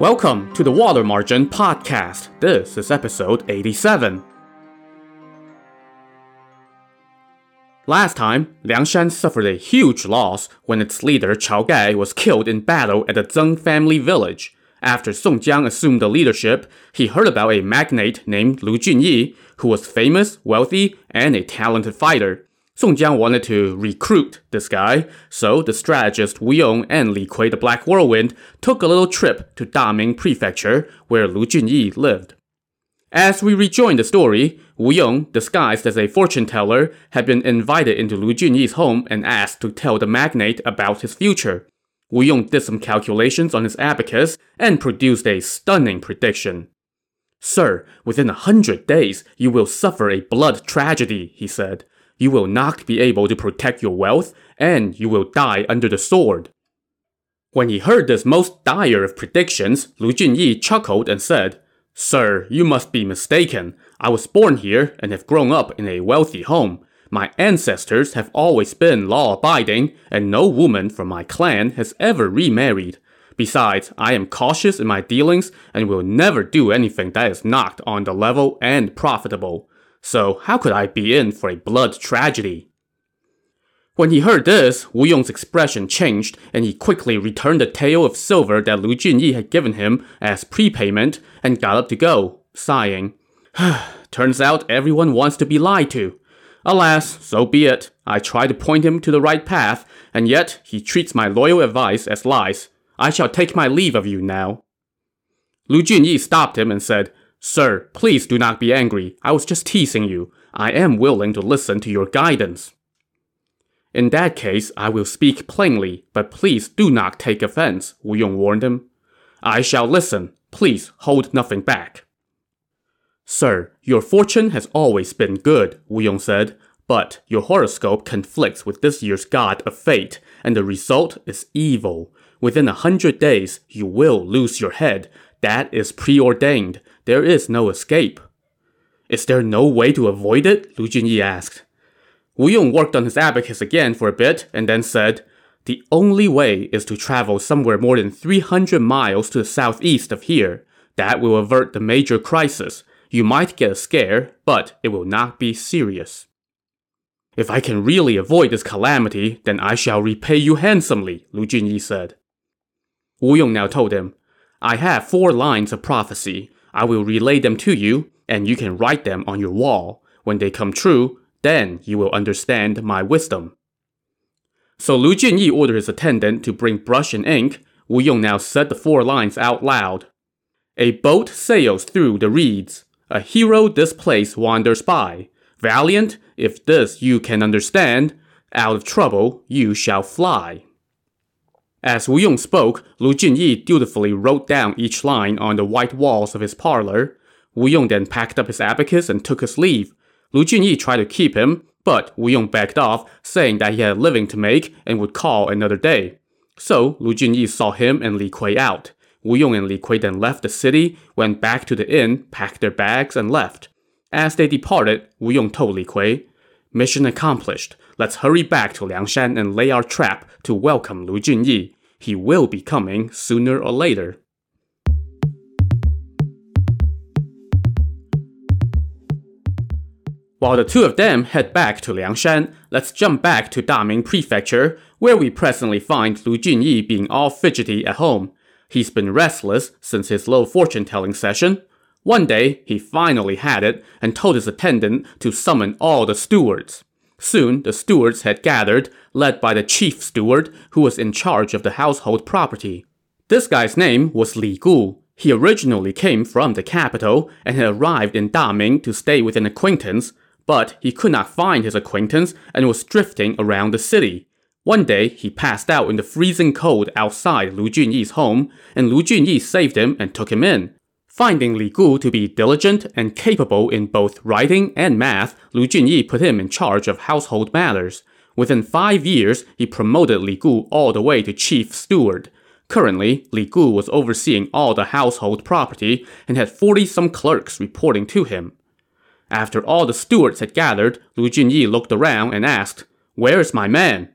Welcome to the Water Margin Podcast. This is episode 87. Last time, Liangshan suffered a huge loss when its leader Chao Gai was killed in battle at the Zeng family village. After Song Jiang assumed the leadership, he heard about a magnate named Lu Junyi, who was famous, wealthy, and a talented fighter. Song Jiang wanted to recruit this guy, so the strategist Wu Yong and Li Kui the Black Whirlwind took a little trip to Daming Prefecture, where Lu Junyi lived. As we rejoin the story, Wu Yong, disguised as a fortune teller, had been invited into Lu Junyi's home and asked to tell the magnate about his future. Wu Yong did some calculations on his abacus and produced a stunning prediction. "Sir, within 100 days, you will suffer a blood tragedy," he said. "You will not be able to protect your wealth, and you will die under the sword." When he heard this most dire of predictions, Lu Junyi chuckled and said, "Sir, you must be mistaken. I was born here and have grown up in a wealthy home. My ancestors have always been law-abiding, and no woman from my clan has ever remarried. Besides, I am cautious in my dealings and will never do anything that is not on the level and profitable. So how could I be in for a blood tragedy?" When he heard this, Wu Yong's expression changed, and he quickly returned the tael of silver that Lu Junyi had given him as prepayment and got up to go, sighing. "Turns out everyone wants to be lied to. Alas, so be it. I try to point him to the right path, and yet he treats my loyal advice as lies. I shall take my leave of you now." Lu Junyi stopped him and said, "Sir, please do not be angry. I was just teasing you. I am willing to listen to your guidance." "In that case, I will speak plainly, but please do not take offense," Wu Yong warned him. "I shall listen. Please hold nothing back." "Sir, your fortune has always been good," Wu Yong said, "but your horoscope conflicts with this year's god of fate, and the result is evil. Within 100 days, you will lose your head. That is preordained. There is no escape." "Is there no way to avoid it?" Lu Junyi asked. Wu Yong worked on his abacus again for a bit, and then said, "The only way is to travel somewhere more than 300 miles to the southeast of here. That will avert the major crisis. You might get a scare, but it will not be serious." "If I can really avoid this calamity, then I shall repay you handsomely," Lu Junyi said. Wu Yong now told him, "I have 4 lines of prophecy. I will relay them to you, and you can write them on your wall. When they come true, then you will understand my wisdom." So Lu Junyi ordered his attendant to bring brush and ink. Wu Yong now said the 4 lines out loud. "A boat sails through the reeds. A hero this place wanders by. Valiant, if this you can understand, out of trouble you shall fly." As Wu Yong spoke, Lu Junyi dutifully wrote down each line on the white walls of his parlor. Wu Yong then packed up his abacus and took his leave. Lu Junyi tried to keep him, but Wu Yong backed off, saying that he had a living to make and would call another day. So Lu Junyi saw him and Li Kui out. Wu Yong and Li Kui then left the city, went back to the inn, packed their bags, and left. As they departed, Wu Yong told Li Kui, "Mission accomplished. Let's hurry back to Liangshan and lay our trap to welcome Lu Junyi. He will be coming sooner or later." While the two of them head back to Liangshan, let's jump back to Daming Prefecture, where we presently find Lu Junyi being all fidgety at home. He's been restless since his little fortune-telling session. One day, he finally had it and told his attendant to summon all the stewards. Soon, the stewards had gathered, led by the chief steward, who was in charge of the household property. This guy's name was Li Gu. He originally came from the capital and had arrived in Daming to stay with an acquaintance, but he could not find his acquaintance and was drifting around the city. One day, he passed out in the freezing cold outside Lu Junyi's home, and Lu Junyi saved him and took him in. Finding Li Gu to be diligent and capable in both writing and math, Lu Junyi put him in charge of household matters. Within 5 years, he promoted Li Gu all the way to chief steward. Currently, Li Gu was overseeing all the household property and had 40-some clerks reporting to him. After all the stewards had gathered, Lu Junyi looked around and asked, "Where is my man?"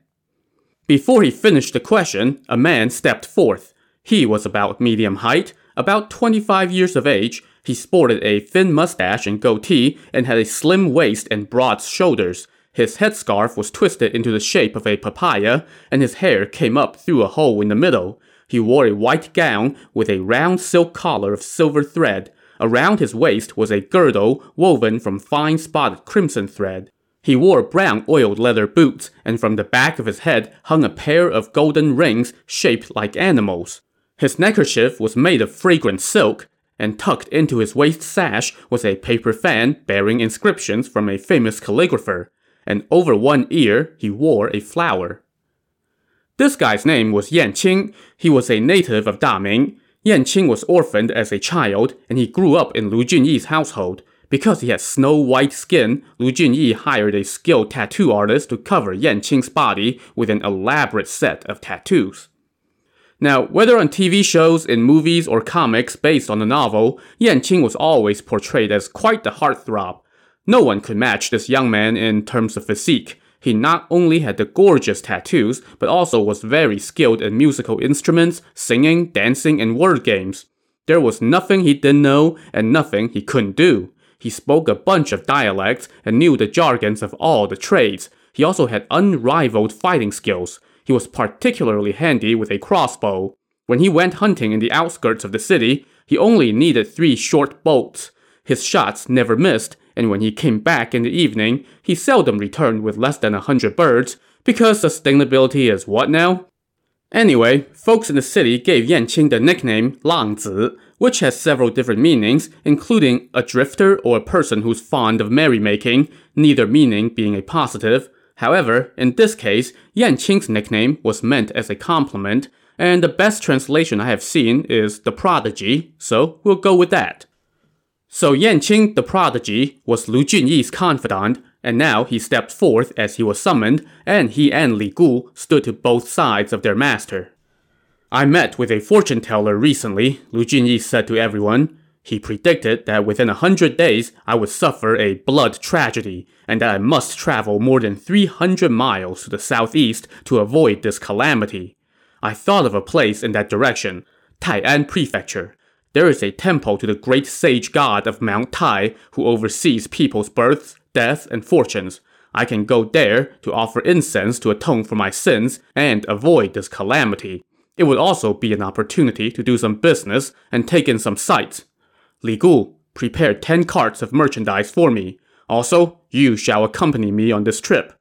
Before he finished the question, a man stepped forth. He was about medium height, About 25 years of age, he sported a thin mustache and goatee and had a slim waist and broad shoulders. His headscarf was twisted into the shape of a papaya, and his hair came up through a hole in the middle. He wore a white gown with a round silk collar of silver thread. Around his waist was a girdle woven from fine spotted crimson thread. He wore brown oiled leather boots, and from the back of his head hung a pair of golden rings shaped like animals. His neckerchief was made of fragrant silk, and tucked into his waist sash was a paper fan bearing inscriptions from a famous calligrapher. And over one ear, he wore a flower. This guy's name was Yan Qing. He was a native of Daming. Yan Qing was orphaned as a child, and he grew up in Lu Junyi's household. Because he had snow-white skin, Lu Junyi hired a skilled tattoo artist to cover Yan Qing's body with an elaborate set of tattoos. Now, whether on TV shows, in movies, or comics based on the novel, Yan Qing was always portrayed as quite the heartthrob. No one could match this young man in terms of physique. He not only had the gorgeous tattoos, but also was very skilled in musical instruments, singing, dancing, and word games. There was nothing he didn't know, and nothing he couldn't do. He spoke a bunch of dialects, and knew the jargons of all the trades. He also had unrivaled fighting skills. He was particularly handy with a crossbow. When he went hunting in the outskirts of the city, he only needed 3 short bolts. His shots never missed, and when he came back in the evening, he seldom returned with less than 100 birds, because sustainability is what now? Anyway, folks in the city gave Yan Qing the nickname Langzi, which has several different meanings, including a drifter or a person who's fond of merrymaking, neither meaning being a positive. However, in this case, Yan Qing's nickname was meant as a compliment, and the best translation I have seen is the prodigy, so we'll go with that. So Yan Qing, the prodigy, was Lu Junyi's confidant, and now he stepped forth as he was summoned, and he and Li Gu stood to both sides of their master. "I met with a fortune teller recently," Lu Junyi said to everyone. "He predicted that within 100 days I would suffer a blood tragedy, and that I must travel more than 300 miles to the southeast to avoid this calamity. I thought of a place in that direction, Tai'an Prefecture. There is a temple to the great sage god of Mount Tai, who oversees people's births, deaths, and fortunes. I can go there to offer incense to atone for my sins and avoid this calamity. It would also be an opportunity to do some business and take in some sights. Li Gu, prepare 10 carts of merchandise for me. Also, you shall accompany me on this trip.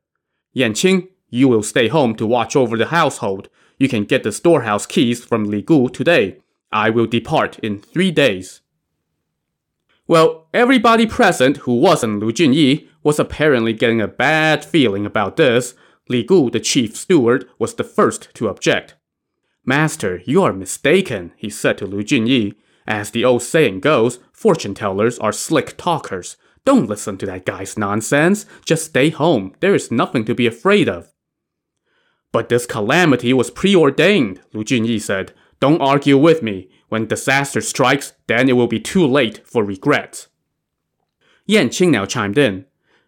Yan Qing, you will stay home to watch over the household. You can get the storehouse keys from Li Gu today. I will depart in 3 days. Well, everybody present who wasn't Lu Junyi was apparently getting a bad feeling about this. Li Gu, the chief steward, was the first to object. "Master, you are mistaken," he said to Lu Junyi. "As the old saying goes, fortune tellers are slick talkers. Don't listen to that guy's nonsense. Just stay home. There is nothing to be afraid of." "But this calamity was preordained," Lu Junyi said. "Don't argue with me. When disaster strikes, then it will be too late for regrets." Yan Qing now chimed in.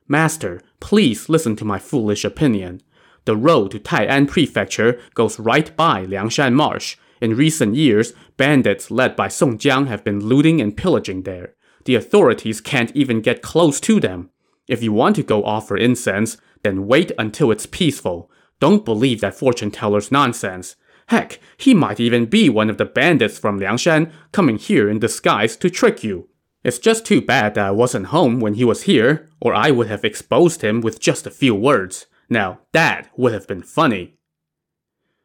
"Master, please listen to my foolish opinion. The road to Tai'an Prefecture goes right by Liangshan Marsh. In recent years, bandits led by Song Jiang have been looting and pillaging there. The authorities can't even get close to them. If you want to go offer incense, then wait until it's peaceful. Don't believe that fortune teller's nonsense. Heck, he might even be one of the bandits from Liangshan, coming here in disguise to trick you. It's just too bad that I wasn't home when he was here, or I would have exposed him with just a few words. Now, that would have been funny."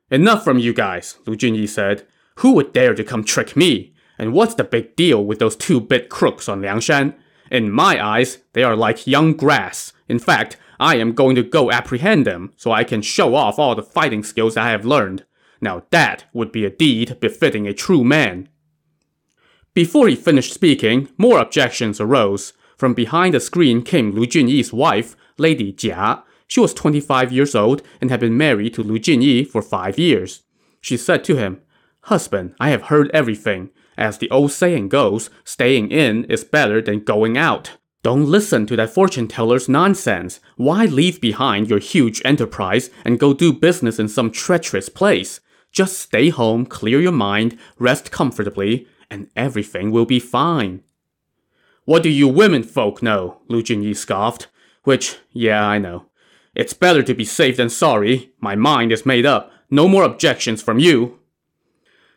"Enough from you guys," Lu Junyi said. "Who would dare to come trick me? And what's the big deal with those 2-bit crooks on Liangshan? In my eyes, they are like young grass. In fact, I am going to go apprehend them, so I can show off all the fighting skills I have learned. Now that would be a deed befitting a true man." Before he finished speaking, more objections arose. From behind the screen came Lu Junyi's wife, Lady Jia. She was 25 years old and had been married to Lu Junyi for 5 years. She said to him, "Husband, I have heard everything. As the old saying goes, staying in is better than going out. Don't listen to that fortune teller's nonsense. Why leave behind your huge enterprise and go do business in some treacherous place? Just stay home, clear your mind, rest comfortably, and everything will be fine. What do you women folk know? Lu Junyi scoffed. Which, yeah, I know. It's better to be safe than sorry. My mind is made up. No more objections from you.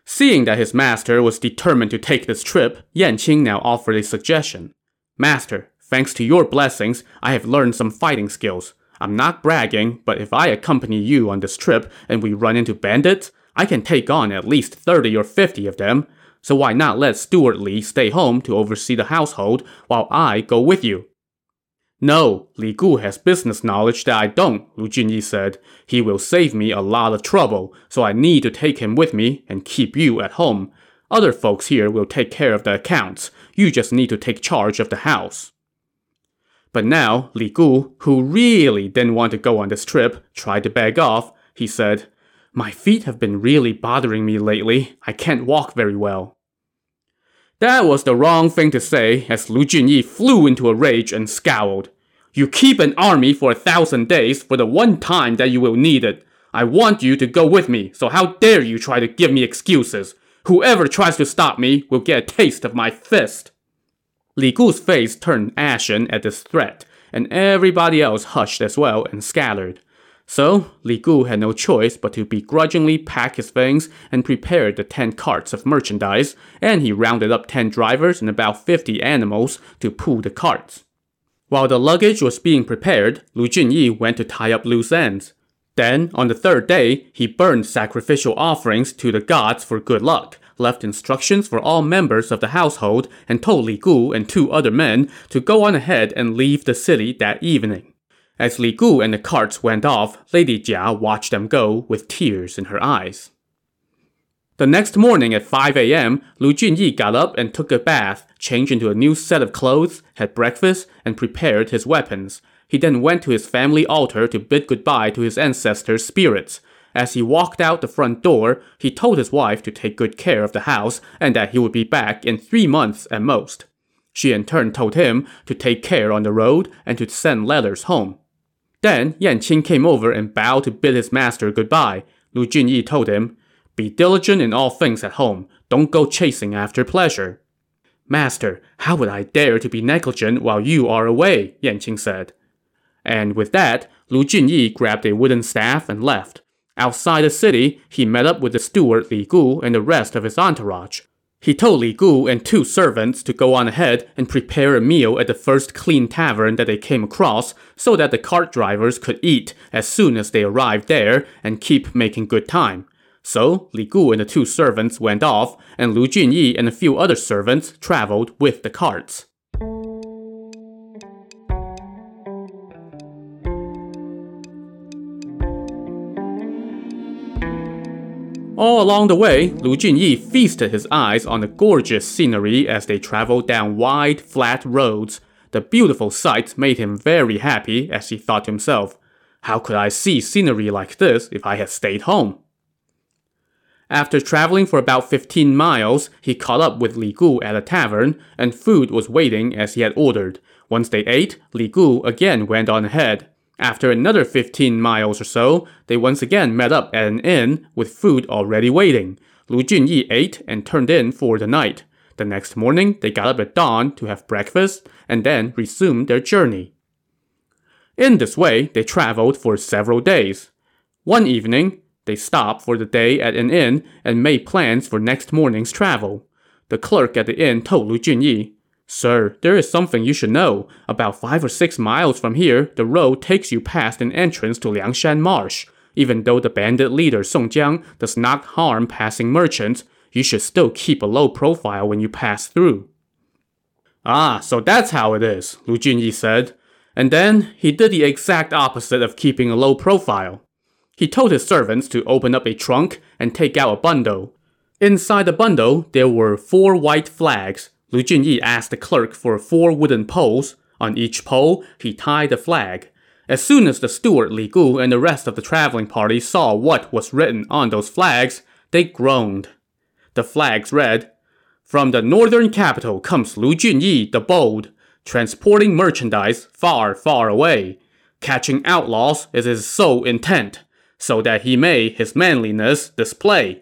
Seeing that his master was determined to take this trip, Yan Qing now offered a suggestion. Master, thanks to your blessings, I have learned some fighting skills. I'm not bragging, but if I accompany you on this trip and we run into bandits, I can take on at least 30 or 50 of them. So why not let Stuart Li stay home to oversee the household while I go with you? No, Li Gu has business knowledge that I don't, Lu Junyi said. He will save me a lot of trouble, so I need to take him with me and keep you at home. Other folks here will take care of the accounts. You just need to take charge of the house. But now, Li Gu, who really didn't want to go on this trip, tried to beg off. He said, My feet have been really bothering me lately. I can't walk very well. That was the wrong thing to say, as Lu Junyi flew into a rage and scowled. You keep an army for 1,000 days for the one time that you will need it. I want you to go with me, so how dare you try to give me excuses? Whoever tries to stop me will get a taste of my fist. Li Gu's face turned ashen at this threat, and everybody else hushed as well and scattered. So, Li Gu had no choice but to begrudgingly pack his things and prepare the 10 carts of merchandise, and he rounded up 10 drivers and about 50 animals to pull the carts. While the luggage was being prepared, Lu Junyi went to tie up loose ends. Then, on the 3rd day, he burned sacrificial offerings to the gods for good luck, left instructions for all members of the household, and told Li Gu and 2 other men to go on ahead and leave the city that evening. As Li Gu and the carts went off, Lady Jia watched them go with tears in her eyes. The next morning at 5 a.m., Lu Junyi got up and took a bath, changed into a new set of clothes, had breakfast, and prepared his weapons. He then went to his family altar to bid goodbye to his ancestors' spirits. As he walked out the front door, he told his wife to take good care of the house and that he would be back in 3 months at most. She in turn told him to take care on the road and to send letters home. Then, Yan Qing came over and bowed to bid his master goodbye. Lu Junyi told him, Be diligent in all things at home. Don't go chasing after pleasure. Master, how would I dare to be negligent while you are away? Yan Qing said. And with that, Lu Junyi grabbed a wooden staff and left. Outside the city, he met up with the steward Li Gu and the rest of his entourage. He told Li Gu and 2 servants to go on ahead and prepare a meal at the first clean tavern that they came across so that the cart drivers could eat as soon as they arrived there and keep making good time. So, Li Gu and the 2 servants went off, and Lu Junyi and a few other servants traveled with the carts. All along the way, Lu Junyi feasted his eyes on the gorgeous scenery as they traveled down wide, flat roads. The beautiful sights made him very happy as he thought to himself, How could I see scenery like this if I had stayed home? After traveling for about 15 miles, he caught up with Li Gu at a tavern, and food was waiting as he had ordered. Once they ate, Li Gu again went on ahead. After another 15 miles or so, they once again met up at an inn with food already waiting. Lu Junyi ate and turned in for the night. The next morning, they got up at dawn to have breakfast and then resumed their journey. In this way, they traveled for several days. One evening, they stopped for the day at an inn and made plans for next morning's travel. The clerk at the inn told Lu Junyi, Sir, there is something you should know. About 5 or 6 miles from here, the road takes you past an entrance to Liangshan Marsh. Even though the bandit leader Song Jiang does not harm passing merchants, you should still keep a low profile when you pass through. Ah, so that's how it is, Lu Junyi said. And then, he did the exact opposite of keeping a low profile. He told his servants to open up a trunk and take out a bundle. Inside the bundle, there were 4 white flags. Lu Junyi asked the clerk for 4 wooden poles. On each pole, he tied a flag. As soon as the steward Li Gu and the rest of the traveling party saw what was written on those flags, they groaned. The flags read, From the northern capital comes Lu Junyi the bold, transporting merchandise far, far away. Catching outlaws is his sole intent, so that he may his manliness display.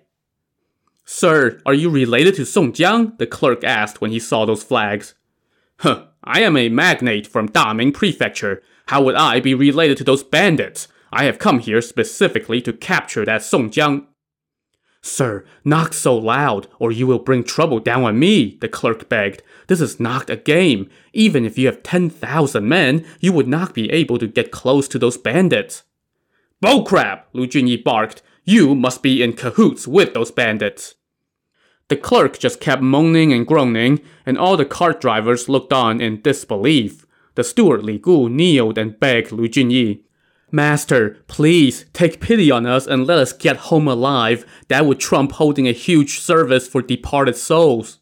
Sir, are you related to Song Jiang? The clerk asked when he saw those flags. Huh, I am a magnate from Daming Prefecture. How would I be related to those bandits? I have come here specifically to capture that Song Jiang. Sir, not so loud, or you will bring trouble down on me, the clerk begged. This is not a game. Even if you have 10,000 men, you would not be able to get close to those bandits. Bullcrap, Lu Junyi barked. You must be in cahoots with those bandits. The clerk just kept moaning and groaning, and all the cart drivers looked on in disbelief. The steward Li Gu kneeled and begged Lu Junyi. Master, please, take pity on us and let us get home alive. That would trump holding a huge service for departed souls.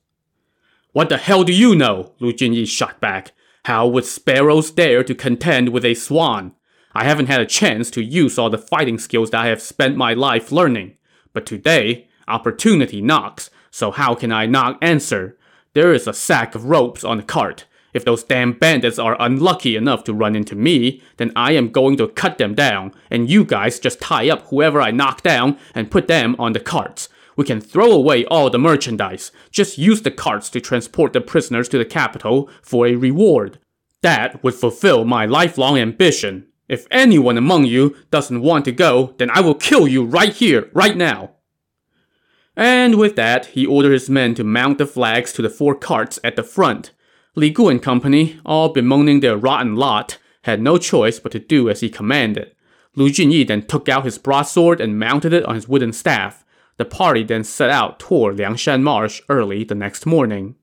What the hell do you know? Lu Junyi shot back. How would sparrows dare to contend with a swan? I haven't had a chance to use all the fighting skills that I have spent my life learning. But today, opportunity knocks, so how can I not answer? There is a sack of ropes on the cart. If those damn bandits are unlucky enough to run into me, then I am going to cut them down, and you guys just tie up whoever I knock down and put them on the carts. We can throw away all the merchandise. Just use the carts to transport the prisoners to the capital for a reward. That would fulfill my lifelong ambition. If anyone among you doesn't want to go, then I will kill you right here, right now. And with that, he ordered his men to mount the flags to the four carts at the front. Li Gu and company, all bemoaning their rotten lot, had no choice but to do as he commanded. Lu Junyi then took out his broadsword and mounted it on his wooden staff. The party then set out toward Liangshan Marsh early the next morning.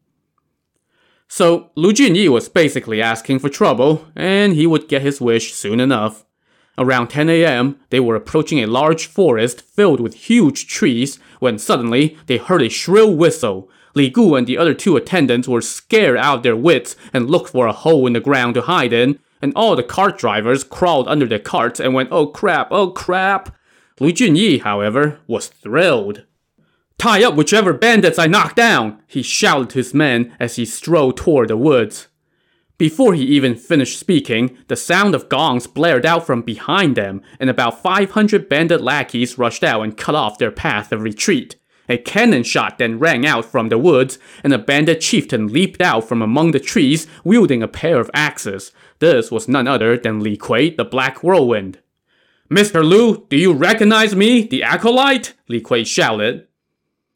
So, Lu Junyi was basically asking for trouble, and he would get his wish soon enough. Around 10 a.m., they were approaching a large forest filled with huge trees when suddenly they heard a shrill whistle. Li Gu and the other two attendants were scared out of their wits and looked for a hole in the ground to hide in, and all the cart drivers crawled under their carts and went, oh crap, oh crap. Lu Junyi, however, was thrilled. Tie up whichever bandits I knock down, he shouted to his men as he strode toward the woods. Before he even finished speaking, the sound of gongs blared out from behind them, and about 500 bandit lackeys rushed out and cut off their path of retreat. A cannon shot then rang out from the woods, and a bandit chieftain leaped out from among the trees, wielding a pair of axes. This was none other than Li Kui, the Black Whirlwind. Mr. Lu, do you recognize me, the acolyte? Li Kui shouted.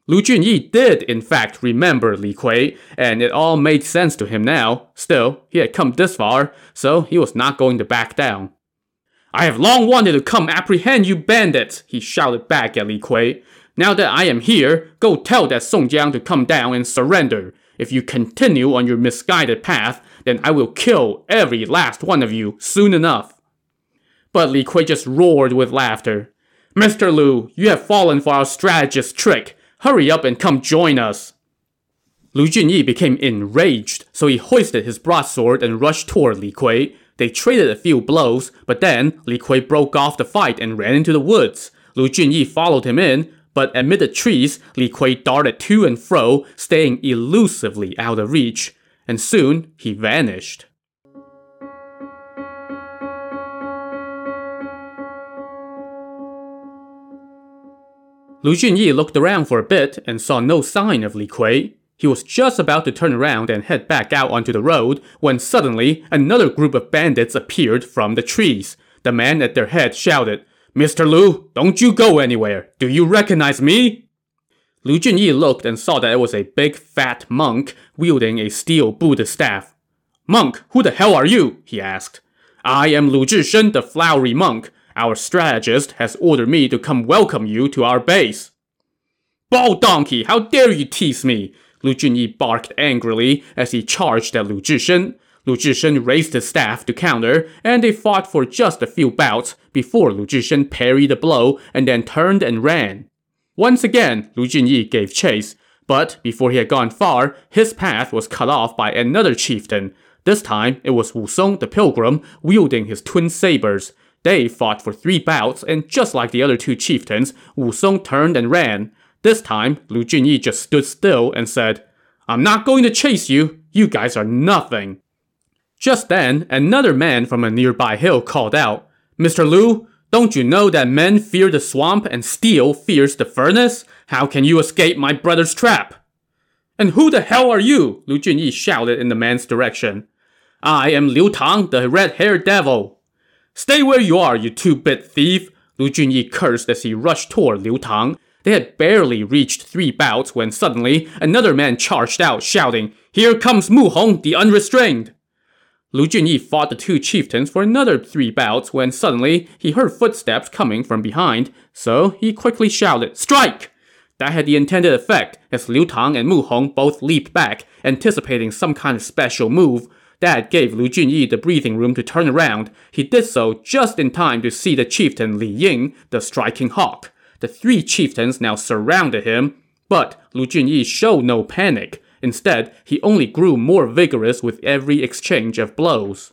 Lu Junyi did, in fact, remember Li Kui, and it all made sense to him now. Still, he had come this far, so he was not going to back down. I have long wanted to come apprehend you bandits, he shouted back at Li Kui. Now that I am here, go tell that Song Jiang to come down and surrender. If you continue on your misguided path, then I will kill every last one of you soon enough. But Li Kui just roared with laughter. Mr. Lu, you have fallen for our strategist's trick. Hurry up and come join us. Lu Junyi became enraged, so he hoisted his broadsword and rushed toward Li Kui. They traded a few blows, but then Li Kui broke off the fight and ran into the woods. Lu Junyi followed him in, but amid the trees, Li Kui darted to and fro, staying elusively out of reach. And soon, he vanished. Lu Junyi looked around for a bit and saw no sign of Li Kui. He was just about to turn around and head back out onto the road when suddenly another group of bandits appeared from the trees. The man at their head shouted, Mr. Lu, don't you go anywhere. Do you recognize me? Lu Junyi looked and saw that it was a big fat monk wielding a steel Buddhist staff. Monk, who the hell are you? He asked. I am Lu Zhishen, the flowery monk. Our strategist has ordered me to come welcome you to our base. Bald donkey, how dare you tease me? Lu Junyi barked angrily as he charged at Lu Zhishen. Lu Zhishen raised his staff to counter, and they fought for just a few bouts before Lu Zhishen parried the blow and then turned and ran. Once again, Lu Junyi gave chase, but before he had gone far, his path was cut off by another chieftain. This time, it was Wu Song the pilgrim wielding his twin sabers. They fought for three bouts, and just like the other two chieftains, Wu Song turned and ran. This time, Lu Junyi just stood still and said, I'm not going to chase you. You guys are nothing. Just then, another man from a nearby hill called out, Mr. Lu, Don't you know that men fear the swamp and steel fears the furnace? How can you escape my brother's trap? And who the hell are you? Lu Junyi shouted in the man's direction. I am Liu Tang, the red-haired devil. Stay where you are, you two-bit thief! Lu Junyi cursed as he rushed toward Liu Tang. They had barely reached 3 bouts when suddenly another man charged out, shouting, Here comes Mu Hong, the unrestrained! Lu Junyi fought the two chieftains for another 3 bouts when suddenly he heard footsteps coming from behind, so he quickly shouted, Strike! That had the intended effect, as Liu Tang and Mu Hong both leaped back, anticipating some kind of special move. That gave Lu Junyi the breathing room to turn around. He did so just in time to see the chieftain Li Ying, the striking hawk. The 3 chieftains now surrounded him, but Lu Junyi showed no panic. Instead, he only grew more vigorous with every exchange of blows.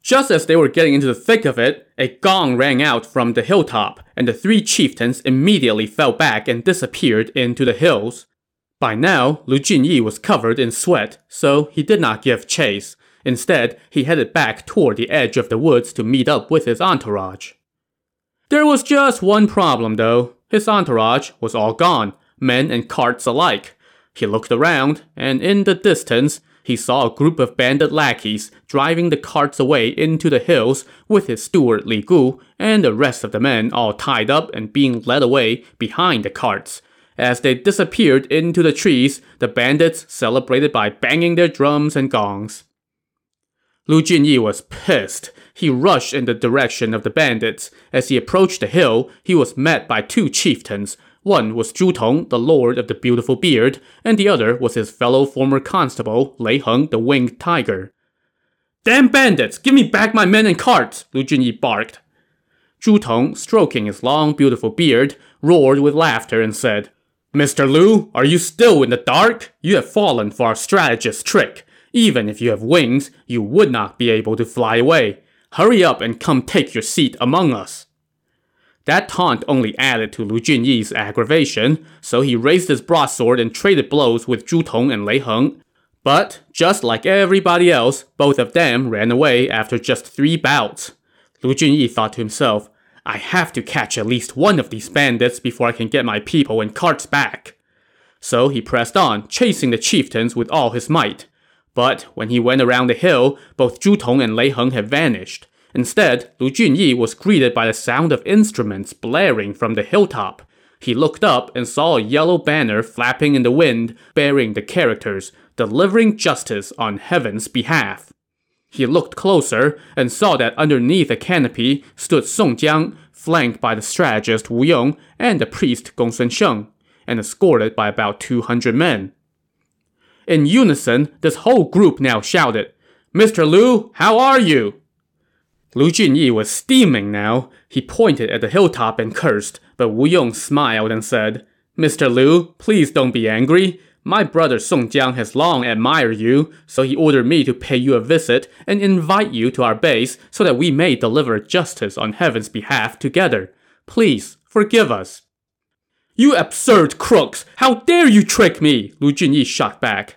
Just as they were getting into the thick of it, a gong rang out from the hilltop, and the 3 chieftains immediately fell back and disappeared into the hills. By now, Lu Junyi was covered in sweat, so he did not give chase. Instead, he headed back toward the edge of the woods to meet up with his entourage. There was just one problem, though. His entourage was all gone, men and carts alike. He looked around, and in the distance, he saw a group of bandit lackeys driving the carts away into the hills with his steward Li Gu and the rest of the men all tied up and being led away behind the carts. As they disappeared into the trees, the bandits celebrated by banging their drums and gongs. Lu Junyi was pissed. He rushed in the direction of the bandits. As he approached the hill, he was met by 2 chieftains. One was Zhu Tong, the lord of the beautiful beard, and the other was his fellow former constable, Lei Heng, the winged tiger. Damn bandits! Give me back my men and carts! Lu Junyi barked. Zhu Tong, stroking his long beautiful beard, roared with laughter and said, Mr. Lu, are you still in the dark? You have fallen for our strategist's trick. Even if you have wings, you would not be able to fly away. Hurry up and come take your seat among us. That taunt only added to Lu Junyi's aggravation, so he raised his broadsword and traded blows with Zhu Tong and Lei Heng. But, just like everybody else, both of them ran away after just 3 bouts. Lu Junyi thought to himself, I have to catch at least one of these bandits before I can get my people and carts back. So he pressed on, chasing the chieftains with all his might. But when he went around the hill, both Zhu Tong and Lei Heng had vanished. Instead, Lu Junyi was greeted by the sound of instruments blaring from the hilltop. He looked up and saw a yellow banner flapping in the wind, bearing the characters, Delivering Justice on Heaven's Behalf. He looked closer and saw that underneath a canopy stood Song Jiang, flanked by the strategist Wu Yong and the priest Gongsun Sheng, and escorted by about 200 men. In unison, this whole group now shouted, Mr. Lu, how are you? Lu Junyi was steaming now. He pointed at the hilltop and cursed, but Wu Yong smiled and said, Mr. Lu, please don't be angry. My brother Song Jiang has long admired you, so he ordered me to pay you a visit and invite you to our base so that we may deliver justice on heaven's behalf together. Please, forgive us. You absurd crooks! How dare you trick me! Lu Junyi shot back.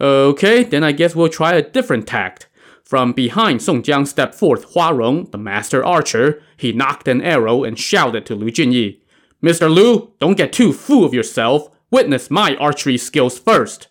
Okay, then I guess we'll try a different tact. From behind Song Jiang stepped forth Hua Rong, the master archer. He knocked an arrow and shouted to Lu Junyi, Mr. Lu, don't get too full of yourself. Witness my archery skills first.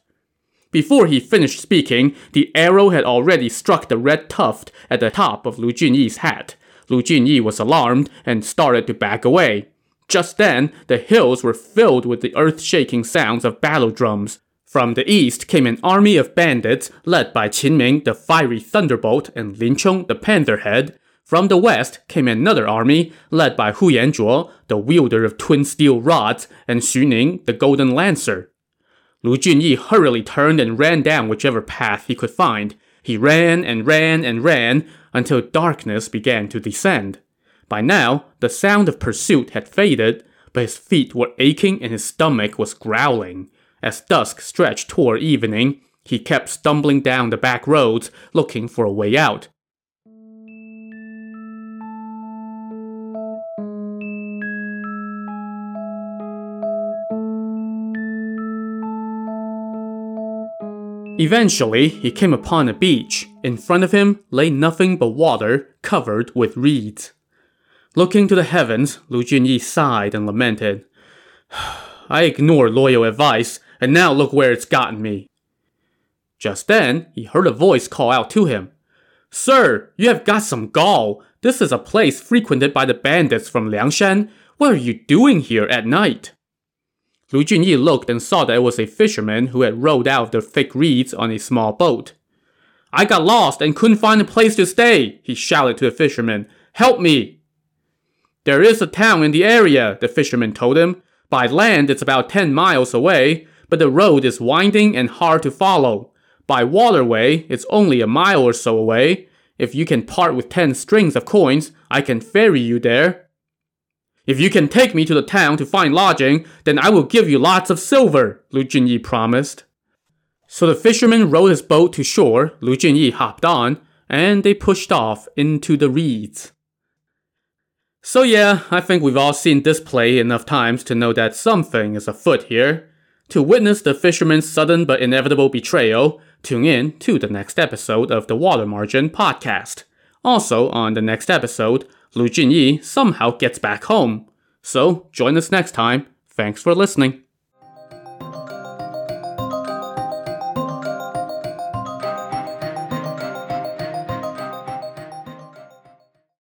Before he finished speaking, the arrow had already struck the red tuft at the top of Lu Junyi's hat. Lu Junyi was alarmed and started to back away. Just then, the hills were filled with the earth-shaking sounds of battle drums. From the east came an army of bandits led by Qin Ming, the fiery thunderbolt, and Lin Chong, the pantherhead. From the west came another army led by Hu Yan Zhuo, the wielder of twin steel rods, and Xu Ning, the golden lancer. Lu Junyi hurriedly turned and ran down whichever path he could find. He ran and ran and ran until darkness began to descend. By now, the sound of pursuit had faded, but his feet were aching and his stomach was growling. As dusk stretched toward evening, he kept stumbling down the back roads, looking for a way out. Eventually, he came upon a beach. In front of him lay nothing but water covered with reeds. Looking to the heavens, Lu Junyi sighed and lamented. I ignored loyal advice, and now look where it's gotten me. Just then, he heard a voice call out to him. Sir, you have got some gall. This is a place frequented by the bandits from Liangshan. What are you doing here at night? Lu Junyi looked and saw that it was a fisherman who had rowed out of the thick reeds on a small boat. I got lost and couldn't find a place to stay, he shouted to the fisherman. Help me! There is a town in the area, the fisherman told him. By land, it's about 10 miles away, but the road is winding and hard to follow. By waterway, it's only a mile or so away. If you can part with 10 strings of coins, I can ferry you there. If you can take me to the town to find lodging, then I will give you lots of silver, Lu Junyi promised. So the fisherman rowed his boat to shore, Lu Junyi hopped on, and they pushed off into the reeds. So yeah, I think we've all seen this play enough times to know that something is afoot here. To witness the fisherman's sudden but inevitable betrayal, tune in to the next episode of the Water Margin Podcast. Also, on the next episode, Lu Junyi somehow gets back home. So, join us next time. Thanks for listening.